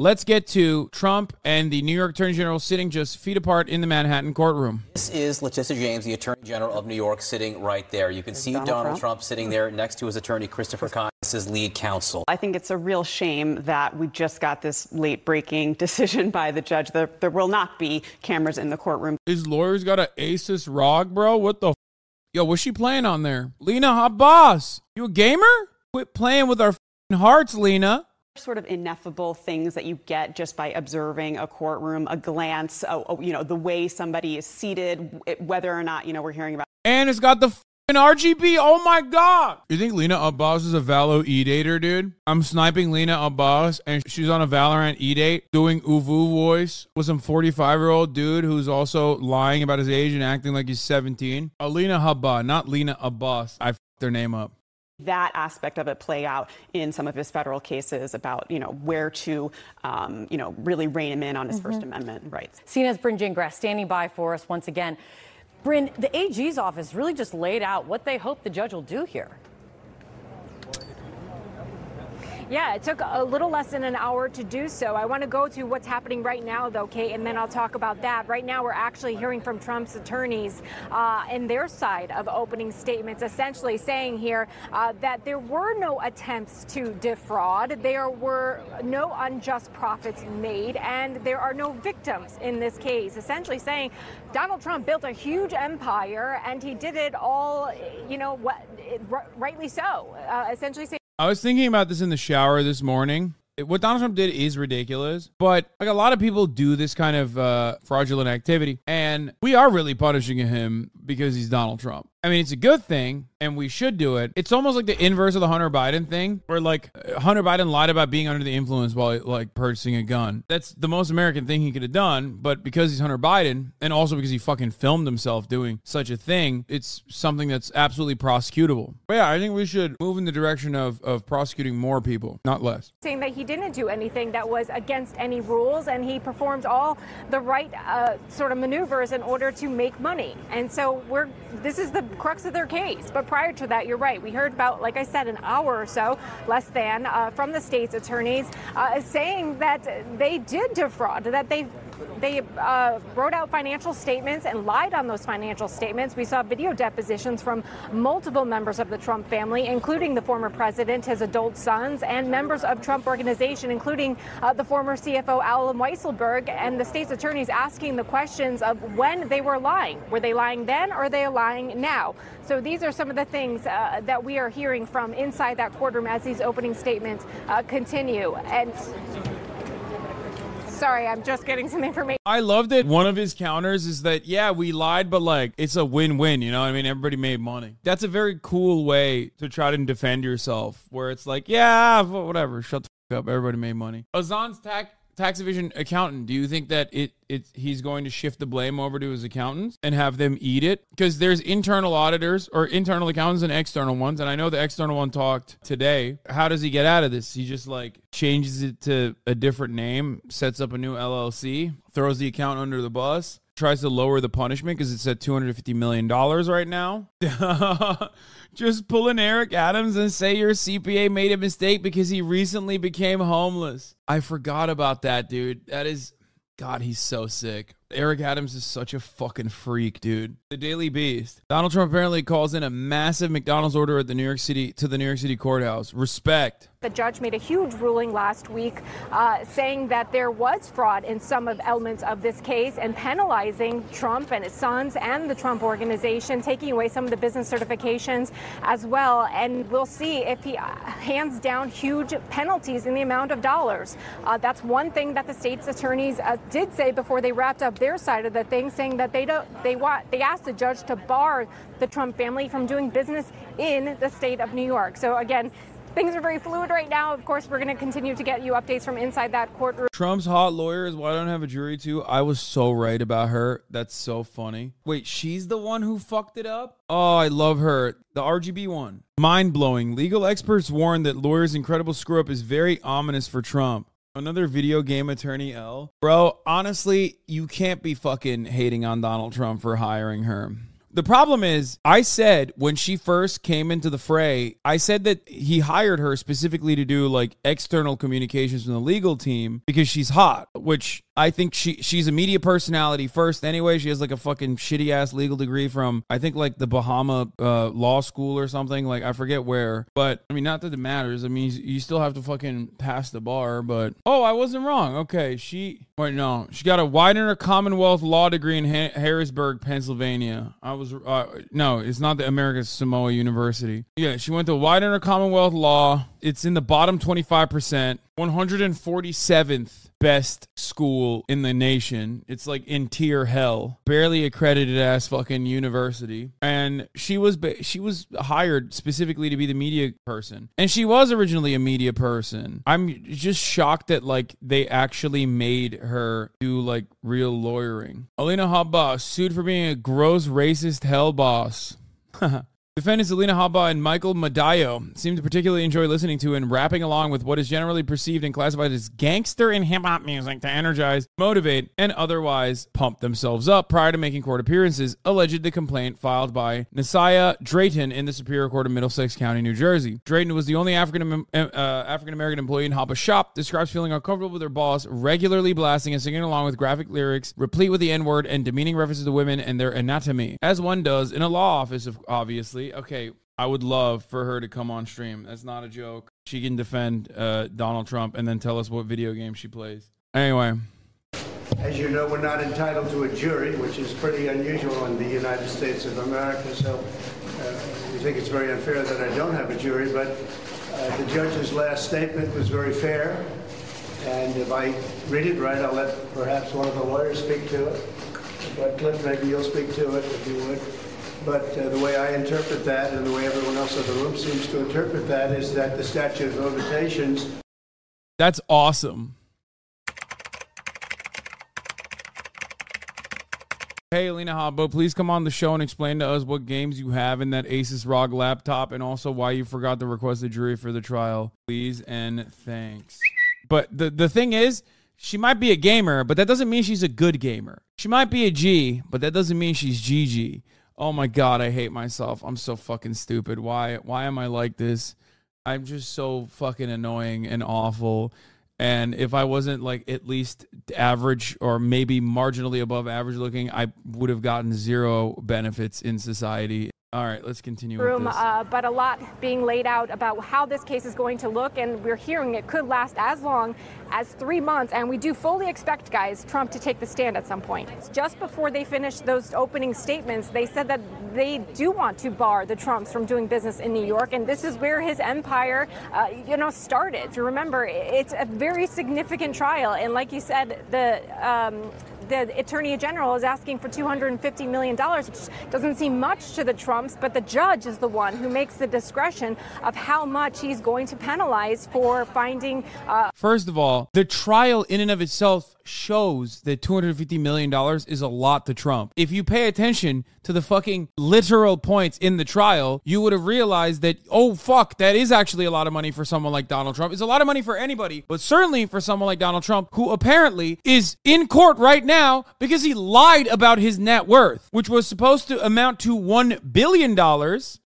Let's get to Trump and the New York Attorney General sitting just feet apart in the Manhattan courtroom. This is Letitia James, the Attorney General of New York, sitting right there. You can see Donald Trump sitting there next to his attorney, Christopher Collins, his lead counsel. I think it's a real shame that we just got this late-breaking decision by the judge. There will not be cameras in the courtroom. His lawyer's got an Asus ROG, bro? What the f***? Yo, what's she playing on there? Alina Habba, you a gamer? Quit playing with our f***ing hearts, Lena. Sort of ineffable things that you get just by observing a courtroom, a glance, you know, the way somebody is seated, whether or not, you know, we're hearing about. And it's got the f***ing RGB. Oh my God. You think Alina Habba is a Valo E-dater, dude? I'm sniping Alina Habba and she's on a Valorant E-date doing uvu voice with some 45-year-old dude who's also lying about his age and acting like he's 17. Alina Habba, not Lena Abbas. I f***ed their name up. That aspect of it play out in some of his federal cases about, you know, where to, you know, really rein him in on his First Amendment rights. CNN's Bryn Gingras standing by for us once again. Bryn, the AG's office really just laid out what they hope the judge will do here. Yeah, it took a little less than an hour to do so. I want to go to what's happening right now, though, Kate, and then I'll talk about that. Right now, we're actually hearing from Trump's attorneys and their side of opening statements, essentially saying here that there were no attempts to defraud. There were no unjust profits made, and there are no victims in this case, essentially saying Donald Trump built a huge empire, and he did it all, you know, rightly so, essentially saying. I was thinking about this in the shower this morning. What Donald Trump did is ridiculous, but like a lot of people do this kind of fraudulent activity, and we are really punishing him because he's Donald Trump. I mean, it's a good thing, and we should do it. It's almost like the inverse of the Hunter Biden thing, where like Hunter Biden lied about being under the influence while like purchasing a gun. That's the most American thing he could have done, but because he's Hunter Biden, and also because he fucking filmed himself doing such a thing, it's something that's absolutely prosecutable. But yeah, I think we should move in the direction of prosecuting more people, not less. Saying that he didn't do anything that was against any rules, and he performed all the right sort of maneuvers in order to make money. And so this is the crux of their case. But prior to that, you're right. We heard about, like I said, an hour or so, less than, from the state's attorneys saying that they did defraud, that they wrote out financial statements and lied on those financial statements. We saw video depositions from multiple members of the Trump family, including the former president, his adult sons, and members of Trump Organization, including the former CFO, Alan Weisselberg, and the state's attorneys asking the questions of when they were lying. Were they lying then, or are they lying now? So these are some of the things that we are hearing from inside that courtroom as these opening statements continue. And sorry, I'm just getting some information. I love that one of his counters is that, yeah, we lied, but like it's a win-win, you know what I mean? Everybody made money. That's a very cool way to try to defend yourself, where it's like, yeah, whatever, shut the f up, everybody made money. Azan's tax evasion accountant, do you think that he's going to shift the blame over to his accountants and have them eat it? Because there's internal auditors or internal accountants and external ones, and I know the external one talked today. How does he get out of this? He just like changes it to a different name, sets up a new LLC, throws the accountant under the bus, tries to lower the punishment because it's at $250 million right now. Just pull an Eric Adams and say your CPA made a mistake because he recently became homeless. I forgot about that, dude. That is, God, he's so sick. Eric Adams is such a fucking freak, dude. The Daily Beast. Donald Trump apparently calls in a massive McDonald's order at the New York City courthouse. Respect. The judge made a huge ruling last week saying that there was fraud in some of elements of this case and penalizing Trump and his sons and the Trump Organization, taking away some of the business certifications as well. And we'll see if he hands down huge penalties in the amount of dollars. That's one thing that the state's attorneys did say before they wrapped up their side of the thing, saying that they asked the judge to bar the Trump family from doing business in the state of New York. So again, things are very fluid right now. Of course, we're going to continue to get you updates from inside that courtroom. Trump's hot lawyer is why I don't have a jury too. I was so right about her. That's so funny. Wait, she's the one who fucked it up? Oh, I love her. The RGB one. Mind-blowing. Legal experts warn that lawyer's incredible screw-up is very ominous for Trump. Another video game attorney L. Bro, honestly, you can't be fucking hating on Donald Trump for hiring her. The problem is, I said when she first came into the fray, I said that he hired her specifically to do like external communications from the legal team because she's hot, which I think she's a media personality first anyway. She has like a fucking shitty ass legal degree from, I think, like the Bahama law school or something. Like, I forget where, but I mean, not that it matters. I mean, you still have to fucking pass the bar, but oh, I wasn't wrong. Okay. She got a Widener Commonwealth law degree in Harrisburg, Pennsylvania. No, it's not the American Samoa University. Yeah, she went to Widener Commonwealth Law. It's in the bottom 25%, 147th best school in the nation. It's like in tier hell, barely accredited ass fucking university. And she was hired specifically to be the media person, and she was originally a media person. I'm just shocked that like they actually made her do like real lawyering. Alina Habba sued for being a gross racist hell boss. Defendants Alina Habba and Michael Madayo seem to particularly enjoy listening to and rapping along with what is generally perceived and classified as gangster and hip-hop music to energize, motivate, and otherwise pump themselves up prior to making court appearances, alleged the complaint filed by Nasiah Drayton in the Superior Court of Middlesex County, New Jersey. Drayton was the only African-American employee in Habba's shop, describes feeling uncomfortable with her boss regularly blasting and singing along with graphic lyrics replete with the N-word and demeaning references to women and their anatomy, as one does in a law office, obviously. Okay, I would love for her to come on stream. That's not a joke. She can defend Donald Trump and then tell us what video game she plays. Anyway. As you know, we're not entitled to a jury, which is pretty unusual in the United States of America. So we think it's very unfair that I don't have a jury. But the judge's last statement was very fair. And if I read it right, I'll let perhaps one of the lawyers speak to it. But Cliff, maybe you'll speak to it if you would. But the way I interpret that, and the way everyone else in the room seems to interpret that, is that the statute of limitations. That's awesome. Hey, Alina Habba, please come on the show and explain to us what games you have in that Asus ROG laptop, and also why you forgot to request a jury for the trial. Please and thanks. But the thing is, she might be a gamer, but that doesn't mean she's a good gamer. She might be a G, but that doesn't mean she's GG. Oh my God, I hate myself. I'm so fucking stupid. Why am I like this? I'm just so fucking annoying and awful. And if I wasn't like at least average or maybe marginally above average looking, I would have gotten zero benefits in society. All right, let's continue with this. But a lot being laid out about how this case is going to look, and we're hearing it could last as long as 3 months, and we do fully expect, guys, Trump to take the stand at some point. Just before they finished those opening statements, they said that they do want to bar the Trumps from doing business in New York, and this is where his empire, started. So remember, it's a very significant trial, and like you said, the attorney general is asking for $250 million, which doesn't seem much to the Trumps, but the judge is the one who makes the discretion of how much he's going to penalize for finding. First of all, the trial in and of itself shows that $250 million is a lot to Trump. If you pay attention to the fucking literal points in the trial, you would have realized that, oh, fuck, that is actually a lot of money for someone like Donald Trump. It's a lot of money for anybody, but certainly for someone like Donald Trump, who apparently is in court right now because he lied about his net worth, which was supposed to amount to $1 billion.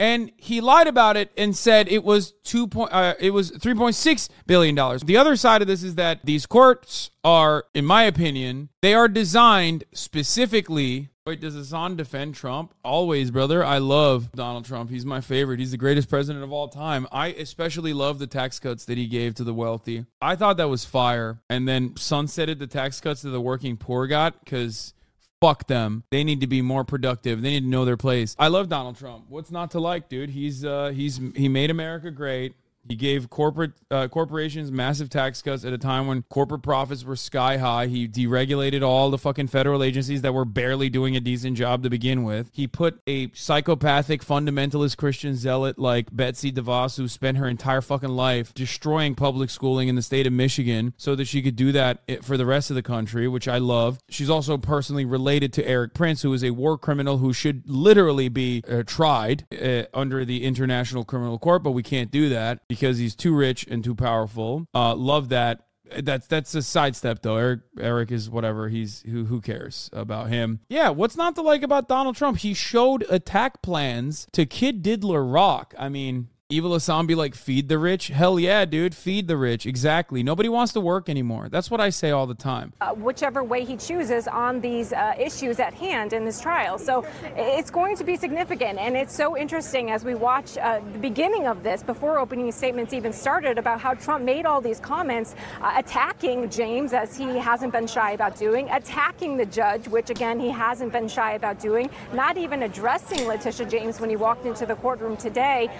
And he lied about it and said it was $3.6 billion. The other side of this is that these courts are, in my opinion, they are designed specifically. Wait, does Hassan defend Trump? Always, brother. I love Donald Trump. He's my favorite. He's the greatest president of all time. I especially love the tax cuts that he gave to the wealthy. I thought that was fire. And then sunsetted the tax cuts that the working poor got because fuck them. They need to be more productive. They need to know their place. I love Donald Trump. What's not to like, dude? He made America great. He gave corporations massive tax cuts at a time when corporate profits were sky high. He deregulated all the fucking federal agencies that were barely doing a decent job to begin with. He put a psychopathic fundamentalist Christian zealot like Betsy DeVos, who spent her entire fucking life destroying public schooling in the state of Michigan so that she could do that for the rest of the country, which I love. She's also personally related to Eric Prince, who is a war criminal who should literally be tried under the International Criminal Court, but we can't do that because he's too rich and too powerful. Love that. That's a sidestep though. Eric is whatever. He's who cares about him? Yeah. What's not to like about Donald Trump? He showed attack plans to Kid Diddler Rock. I mean, Evil Zombie, like, feed the rich. Hell yeah, dude. Feed the rich. Exactly. Nobody wants to work anymore. That's what I say all the time. Whichever way he chooses on these issues at hand in this trial. So it's going to be significant. And it's so interesting as we watch the beginning of this, before opening statements even started, about how Trump made all these comments attacking James, as he hasn't been shy about doing, attacking the judge, which, again, he hasn't been shy about doing, not even addressing Letitia James when he walked into the courtroom today.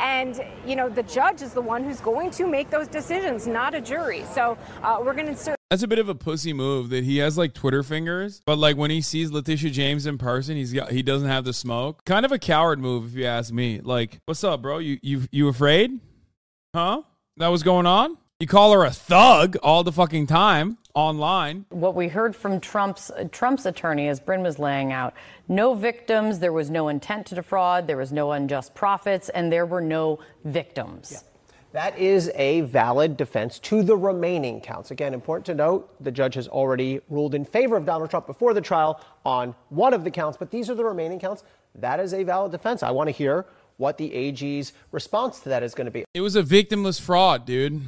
And, you know, the judge is the one who's going to make those decisions, not a jury. So we're going to... That's a bit of a pussy move that he has, like, Twitter fingers. But, like, when he sees Letitia James in person, he doesn't have the smoke. Kind of a coward move, if you ask me. Like, what's up, bro? You afraid? Huh? That was going on? You call her a thug all the fucking time online. What we heard from Trump's attorney, as Bryn was laying out, no victims, there was no intent to defraud, there was no unjust profits, and there were no victims. Yeah. That is a valid defense to the remaining counts. Again, important to note, the judge has already ruled in favor of Donald Trump before the trial on one of the counts, but these are the remaining counts. That is a valid defense. I want to hear what the AG's response to that is going to be. It was a victimless fraud, dude.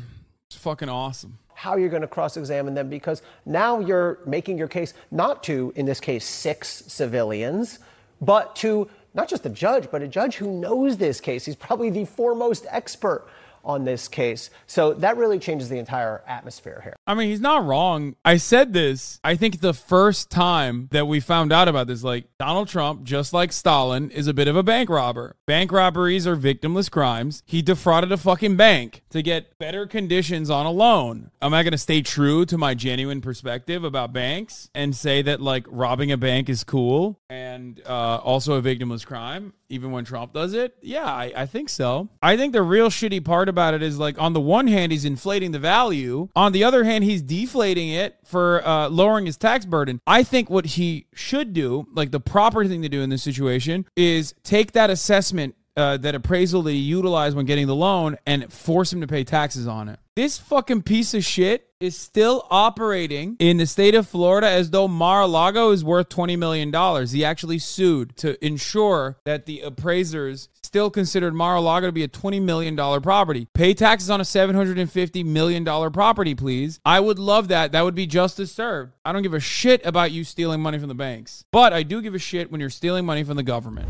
It's fucking awesome. How you're going to cross-examine them, because now you're making your case not to, in this case, 6 civilians, but to not just the judge, but a judge who knows this case. He's probably the foremost expert on this case. So that really changes the entire atmosphere here. I mean, he's not wrong. I said this, I think, the first time that we found out about this, like, Donald Trump, just like Stalin, is a bit of a bank robber. Bank robberies are victimless crimes. He defrauded a fucking bank to get better conditions on a loan. Am I going to stay true to my genuine perspective about banks and say that, like, robbing a bank is cool and also a victimless crime, even when Trump does it? Yeah, I think so. I think the real shitty part about it is, like, on the one hand, he's inflating the value. On the other hand, he's deflating it for lowering his tax burden. I think what he should do, like, the proper thing to do in this situation, is take that assessment, that appraisal that he utilized when getting the loan, and force him to pay taxes on it. This fucking piece of shit is still operating in the state of Florida as though Mar-a-Lago is worth $20 million. He actually sued to ensure that the appraisers still considered Mar-a-Lago to be a $20 million property. Pay taxes on a $750 million property, please. I would love that. That would be justice served. I don't give a shit about you stealing money from the banks, but I do give a shit when you're stealing money from the government.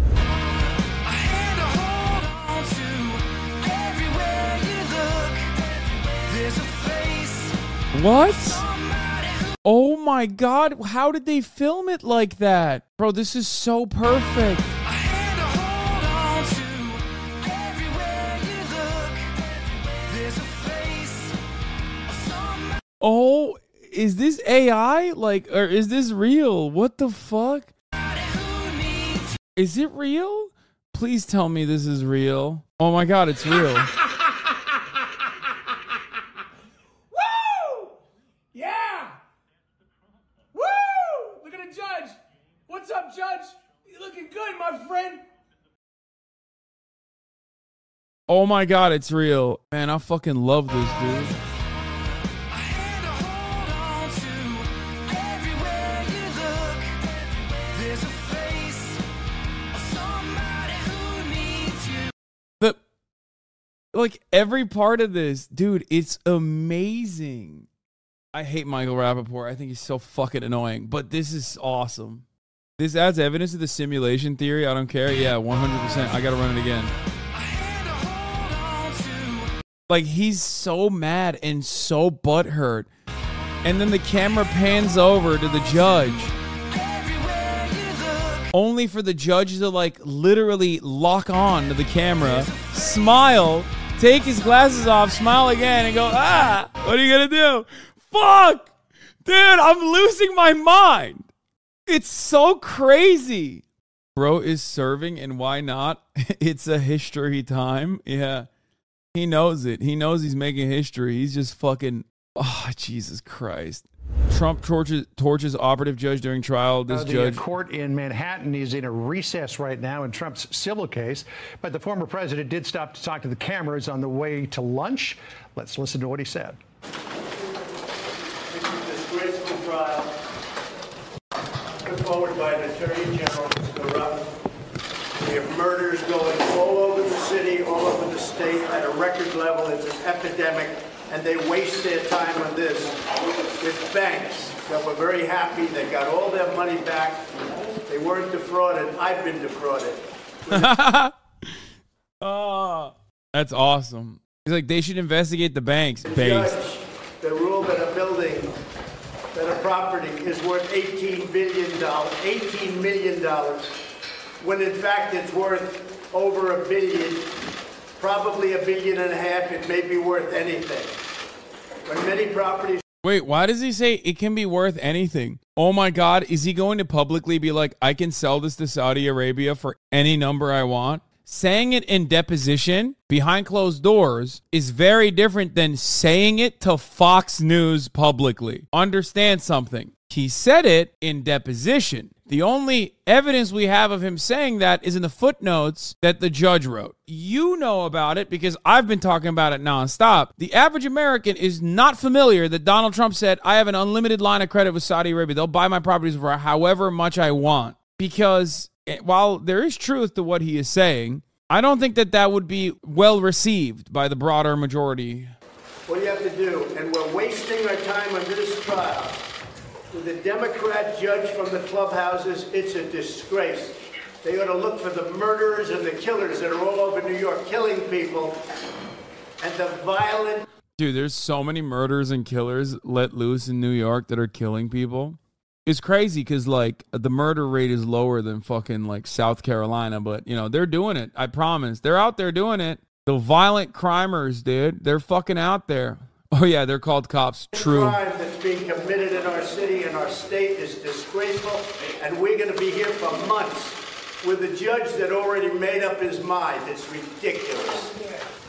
What? Oh my God. How did they film it like that? Bro, this is so perfect. Oh, is this AI? Like, or is this real? What the fuck? Is it real? Please tell me this is real. Oh my God, it's real. Oh my God, it's real. Man, I fucking love this, dude. Like, every part of this, dude, it's amazing. I hate Michael Rappaport. I think he's so fucking annoying, but this is awesome. This adds evidence to the simulation theory. I don't care. Yeah, 100%. I got to run it again. Like, he's so mad and so butthurt. And then the camera pans over to the judge. Only for the judge to, like, literally lock on to the camera, smile, take his glasses off, smile again, and go, ah, what are you going to do? Fuck! Dude, I'm losing my mind. It's so crazy. Bro is serving, and why not? It's a history time. Yeah. He knows it. He knows he's making history. He's just fucking, oh, Jesus Christ. Trump torches operative judge during trial. This judge. The court in Manhattan is in a recess right now in Trump's civil case, but the former president did stop to talk to the cameras on the way to lunch. Let's listen to what he said. trial put forward by the Attorney General, Mr. Rupp. We have murders going all over the city, all over the state, at a record level. It's an epidemic, and they waste their time on this with banks that were very happy. They got all their money back. They weren't defrauded. I've been defrauded. Oh, that's awesome. It's like they should investigate the banks. Judge, the rule that a building, that a property is worth $18 million, when in fact it's worth over $1 billion, probably $1.5 billion. It may be worth anything. When many properties. Wait, why does he say it can be worth anything? Oh my God, is he going to publicly be like, I can sell this to Saudi Arabia for any number I want? Saying it in deposition behind closed doors is very different than saying it to Fox News publicly. Understand something. He said it in deposition. The only evidence we have of him saying that is in the footnotes that the judge wrote. You know about it because I've been talking about it nonstop. The average American is not familiar that Donald Trump said, I have an unlimited line of credit with Saudi Arabia. They'll buy my properties for however much I want. Because while there is truth to what he is saying, I don't think that that would be well received by the broader majority. What do you have to do? And we're wasting our time on this trial. With the Democrat judge from the clubhouses, it's a disgrace. They ought to look for the murderers and the killers that are all over New York killing people and the violent. Dude, there's so many murderers and killers let loose in New York that are killing people. It's crazy because, like, the murder rate is lower than fucking, like, South Carolina. But, you know, they're doing it. I promise. They're out there doing it. The violent crimers, dude. They're fucking out there. Oh, yeah, they're called cops. True. The crime that's being committed in our city and our state is disgraceful, and we're going to be here for months with a judge that already made up his mind. It's ridiculous.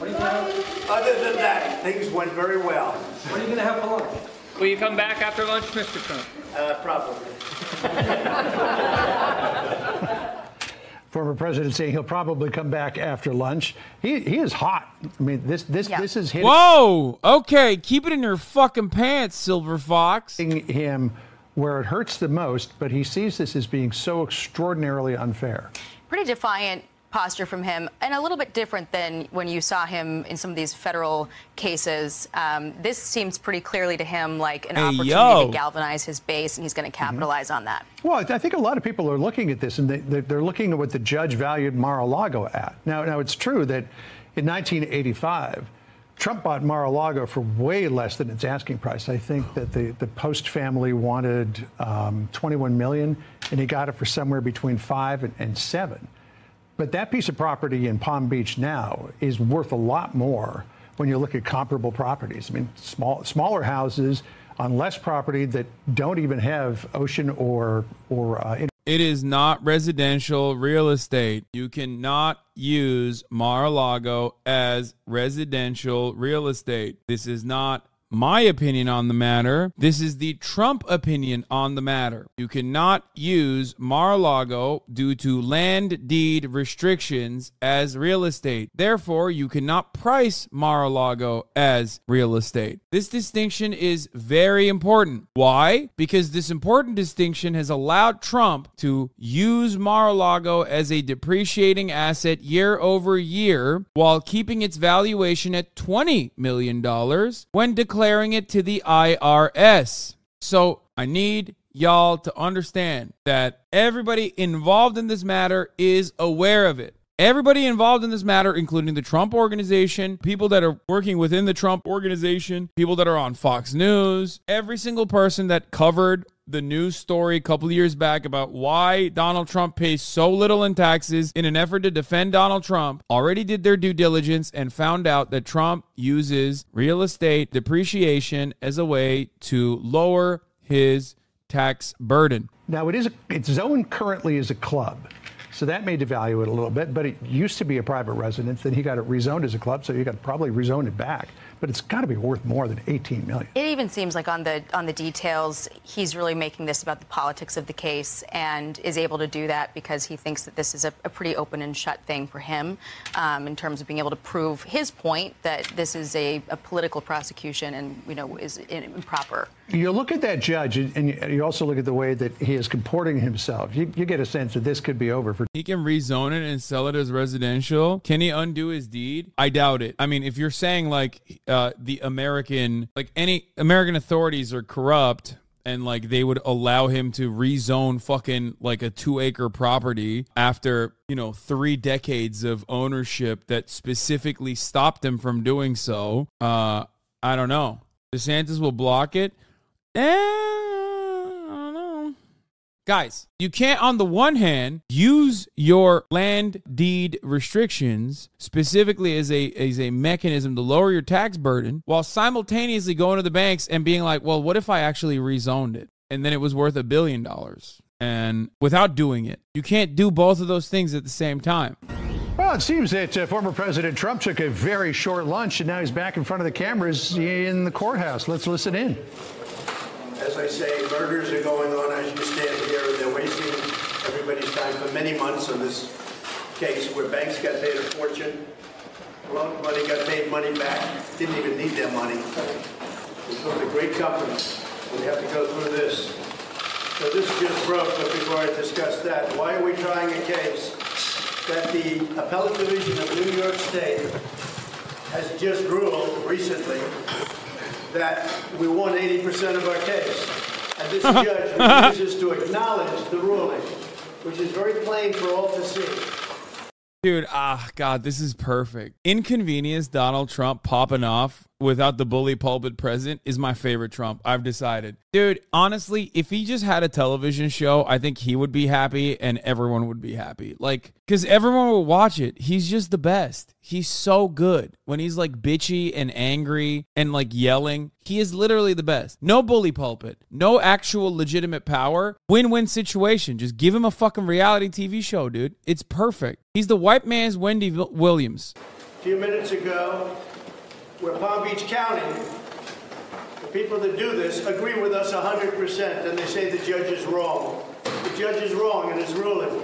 Other than that, things went very well. What are you going to have for lunch? Will you come back after lunch, Mr. Trump? Probably. Former president saying he'll probably come back after lunch. He is hot. I mean, this is hitting. Whoa! Okay, keep it in your fucking pants, Silver Fox. Him where it hurts the most, but he sees this as being so extraordinarily unfair. Pretty defiant posture from him, and a little bit different than when you saw him in some of these federal cases. This seems pretty clearly to him like an opportunity to galvanize his base, and he's going to capitalize on that. Well, I think a lot of people are looking at this, and they're looking at what the judge valued Mar-a-Lago at. Now it's true that in 1985, Trump bought Mar-a-Lago for way less than its asking price. I think that the Post family wanted $21 million, and he got it for somewhere between $5 and $7. But that piece of property in Palm Beach now is worth a lot more when you look at comparable properties. I mean, smaller houses on less property that don't even have ocean or It is not residential real estate. You cannot use Mar-a-Lago as residential real estate. This is not my opinion on the matter. This is the Trump opinion on the matter. You cannot use Mar-a-Lago due to land deed restrictions as real estate. Therefore, you cannot price Mar-a-Lago as real estate. This distinction is very important. Why? Because this important distinction has allowed Trump to use Mar-a-Lago as a depreciating asset year over year while keeping its valuation at $20 million when declaring it to the IRS. So I need y'all to understand that everybody involved in this matter is aware of it. Everybody involved in this matter, including the Trump organization, people that are working within the Trump organization, people that are on Fox News, every single person that covered the news story a couple of years back about why Donald Trump pays so little in taxes in an effort to defend Donald Trump already did their due diligence and found out that Trump uses real estate depreciation as a way to lower his tax burden. Now, it's zoned currently as a club, so that may devalue it a little bit, but it used to be a private residence. Then he got it rezoned as a club, so you got to probably rezone it back. but it's got to be worth more than $18 million. It even seems like on the details, he's really making this about the politics of the case and is able to do that because he thinks that this is a pretty open and shut thing for him in terms of being able to prove his point that this is a political prosecution and, you know, is improper. You look at that judge, and you also look at the way that he is comporting himself. You get a sense that this could be over for. He can rezone it and sell it as residential. Can he undo his deed? I doubt it. I mean, if you're saying like the American, like any American authorities are corrupt and like they would allow him to rezone fucking like a 2-acre property after, you know, 3 decades of ownership that specifically stopped him from doing so. I don't know. DeSantis will block it. I don't know. Guys, you can't, on the one hand, use your land deed restrictions specifically as a mechanism to lower your tax burden while simultaneously going to the banks and being like, well, what if I actually rezoned it? And then it was worth $1 billion. And without doing it, you can't do both of those things at the same time. Well, it seems that former President Trump took a very short lunch, and now he's back in front of the cameras in the courthouse. Let's listen in. As I say, murders are going on as you stand here, and they're wasting everybody's time for many months on this case where banks got paid a fortune, a lot of money got paid money back, didn't even need their money. It's one of the great companies. We have to go through this. So this just broke, but before I discuss that, why are we trying a case that the Appellate Division of New York State has just ruled recently that we won 80% of our case. And this judge refuses to acknowledge the ruling, which is very plain for all to see. Dude, God, this is perfect. Inconvenience Donald Trump popping off without the bully pulpit present is my favorite Trump, I've decided. Dude, honestly, if he just had a television show, I think he would be happy and everyone would be happy. Like, because everyone will watch it. He's just the best. He's so good. When he's like bitchy and angry and like yelling, he is literally the best. No bully pulpit. No actual legitimate power. Win-win situation. Just give him a fucking reality TV show, dude. It's perfect. He's the white man's Wendy Williams. A few minutes ago, where Palm Beach County, the people that do this agree with us 100%, and they say the judge is wrong. The judge is wrong in his ruling.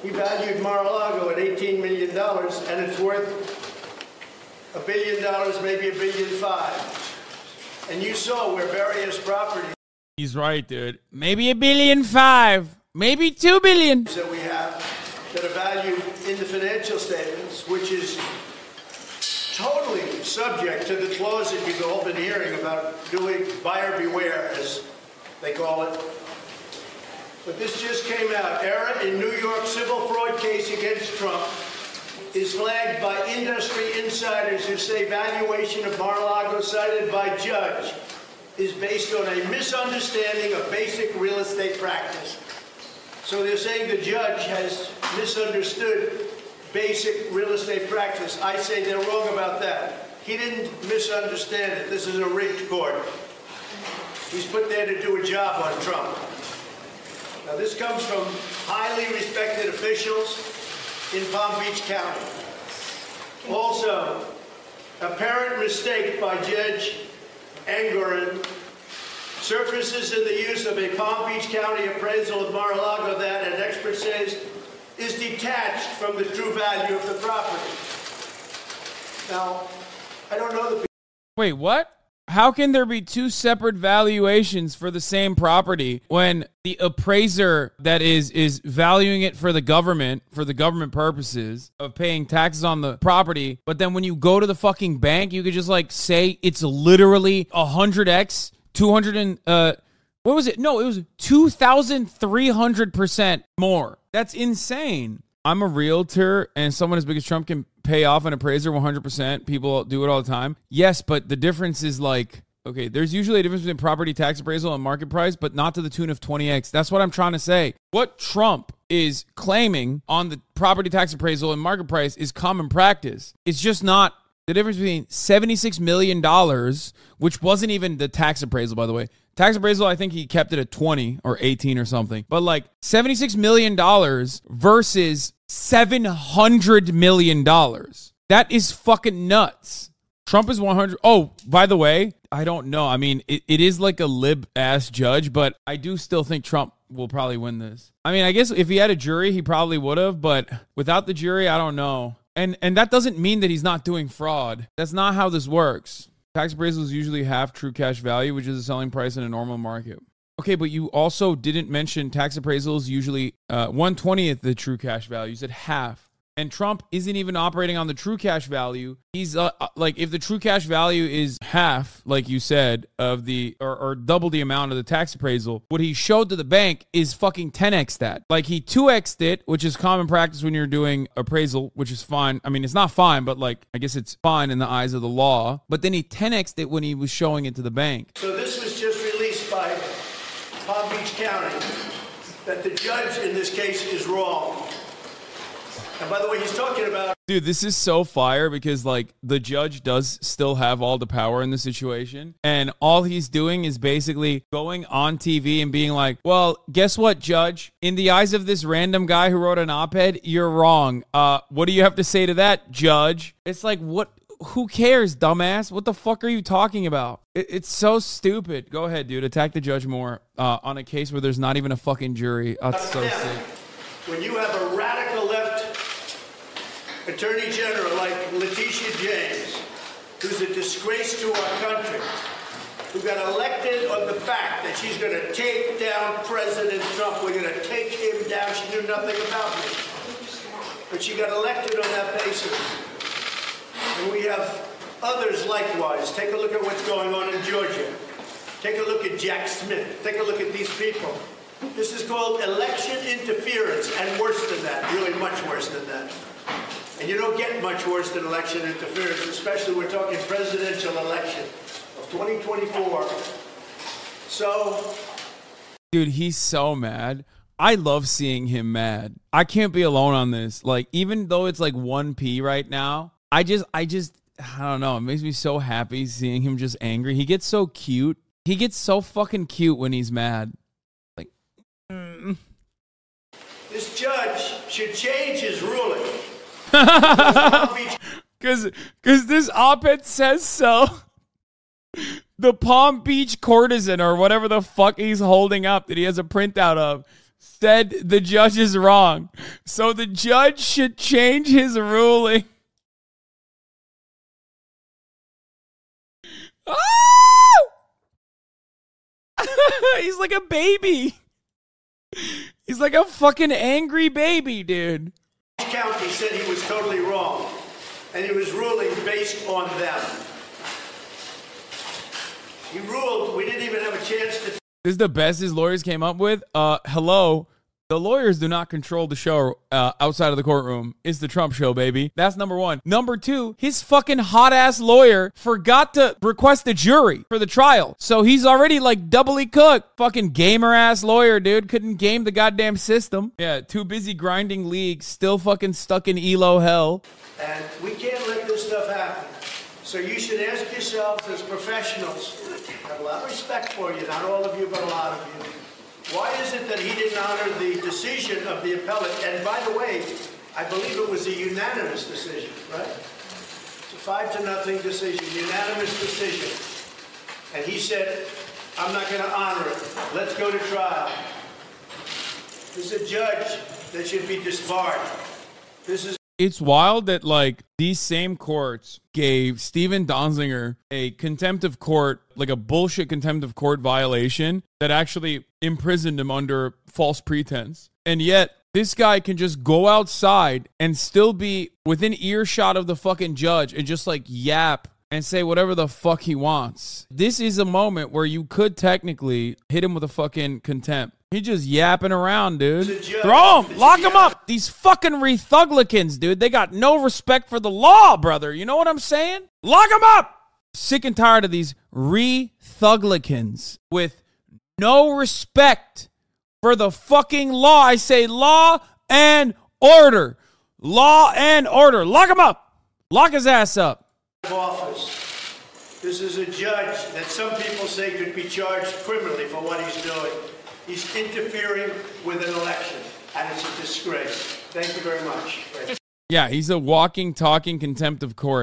He valued Mar-a-Lago at $18 million, and it's worth $1 billion, maybe $1.5 billion. And you saw where various properties. He's right, dude. Maybe $1.5 billion, maybe $2 billion. That we have that are valued in the financial statements, which is totally subject to the clause that you've all been hearing about doing buyer beware, as they call it. But this just came out. Error in New York civil fraud case against Trump is flagged by industry insiders who say valuation of Mar-a-Lago cited by judge is based on a misunderstanding of basic real estate practice. So they're saying the judge has misunderstood basic real estate practice. I say they're wrong about that. He didn't misunderstand it. This is a rigged court. He's put there to do a job on Trump. Now, this comes from highly respected officials in Palm Beach County. Also, apparent mistake by Judge Engoron surfaces in the use of a Palm Beach County appraisal of Mar-a-Lago that an expert says is detached from the true value of the property. Now, I don't know the... Wait, what? How can there be two separate valuations for the same property when the appraiser that is valuing it for the government purposes of paying taxes on the property, but then when you go to the fucking bank, you could just like say it's literally 100x, 200 and... what was it? No, it was 2,300% more. That's insane. I'm a realtor, and someone as big as Trump can pay off an appraiser 100%. People do it all the time. Yes, but the difference is like, okay, there's usually a difference between property tax appraisal and market price, but not to the tune of 20x. That's what I'm trying to say. What Trump is claiming on the property tax appraisal and market price is common practice. It's just not the difference between $76 million, which wasn't even the tax appraisal, by the way. Tax appraisal, I think he kept it at 20 or 18 or something. But like $76 million versus $700 million. That is fucking nuts. Trump is 100. Oh, by the way, I don't know. I mean, it is like a lib-ass judge, but I do still think Trump will probably win this. I mean, I guess if he had a jury, he probably would have, but without the jury, I don't know. And that doesn't mean that he's not doing fraud. That's not how this works. Tax appraisals usually have true cash value, which is the selling price in a normal market. Okay, but you also didn't mention tax appraisals usually 1/20th the true cash value. You said half. And Trump isn't even operating on the true cash value. He's like, if the true cash value is half, like you said, of the, or double the amount of the tax appraisal, what he showed to the bank is fucking 10x that. Like, he 2x'd it, which is common practice when you're doing appraisal, which is fine. I mean, it's not fine, but like, I guess it's fine in the eyes of the law. But then he 10x'd it when he was showing it to the bank. So this was just released by Palm Beach County that the judge in this case is wrong. And by the way, he's talking about... Dude, this is so fire because, like, the judge does still have all the power in the situation. And all he's doing is basically going on TV and being like, well, guess what, judge? In the eyes of this random guy who wrote an op-ed, you're wrong. What do you have to say to that, judge? It's like, what... Who cares, dumbass? What the fuck are you talking about? It's so stupid. Go ahead, dude. Attack the judge more on a case where there's not even a fucking jury. That's so sick. When you have a radical left... Attorney General like Letitia James, who's a disgrace to our country, who got elected on the fact that she's going to take down President Trump. We're going to take him down. She knew nothing about it. But she got elected on that basis. And we have others likewise. Take a look at what's going on in Georgia. Take a look at Jack Smith. Take a look at these people. This is called election interference, and worse than that, really much worse than that. And you don't get much worse than election interference, especially we're talking presidential election of 2024. So... Dude, he's so mad. I love seeing him mad. I can't be alone on this. Like, even though it's like 1p right now, I don't know. It makes me so happy seeing him just angry. He gets so cute. He gets so fucking cute when he's mad. Like... This judge should change his ruling. Because this op-ed says so. The Palm Beach courtesan or whatever the fuck he's holding up that he has a printout of said the judge is wrong. So the judge should change his ruling. Oh! He's like a baby. He's like a fucking angry baby, dude. County said he was totally wrong, and he was ruling based on them. He ruled we didn't even have a chance to... This is the best his lawyers came up with. Hello, the lawyers do not control the show outside of the courtroom. It's the Trump show, baby. That's number one. Number two, his fucking hot-ass lawyer forgot to request a jury for the trial, so he's already, like, doubly cooked. Fucking gamer-ass lawyer, dude. Couldn't game the goddamn system. Yeah, too busy grinding league, still fucking stuck in ELO hell. And we can't let this stuff happen. So you should ask yourselves as professionals, I have a lot of respect for you, not all of you, but a lot of you, why is it that he didn't honor the decision of the appellate? And by the way, I believe it was a unanimous decision, right? It's a 5-0 decision, unanimous decision. And he said, I'm not going to honor it. Let's go to trial. This is a judge that should be disbarred. This is... It's wild that, like, these same courts gave Stephen Donziger a contempt of court, like a bullshit contempt of court violation that actually imprisoned him under false pretense. And yet, this guy can just go outside and still be within earshot of the fucking judge and just, like, yap and say whatever the fuck he wants. This is a moment where you could technically hit him with a fucking contempt. He just yapping around, dude. Throw him. Lock him up. These fucking Rethuglicans, dude. They got no respect for the law, brother. You know what I'm saying? Lock him up. Sick and tired of these Rethuglicans with no respect for the fucking law. I say law and order. Law and order. Lock him up. Lock his ass up. Office. This is a judge that some people say could be charged criminally for what he's doing. He's interfering with an election, and it's a disgrace. Thank you very much. Yeah, he's a walking, talking contempt of court.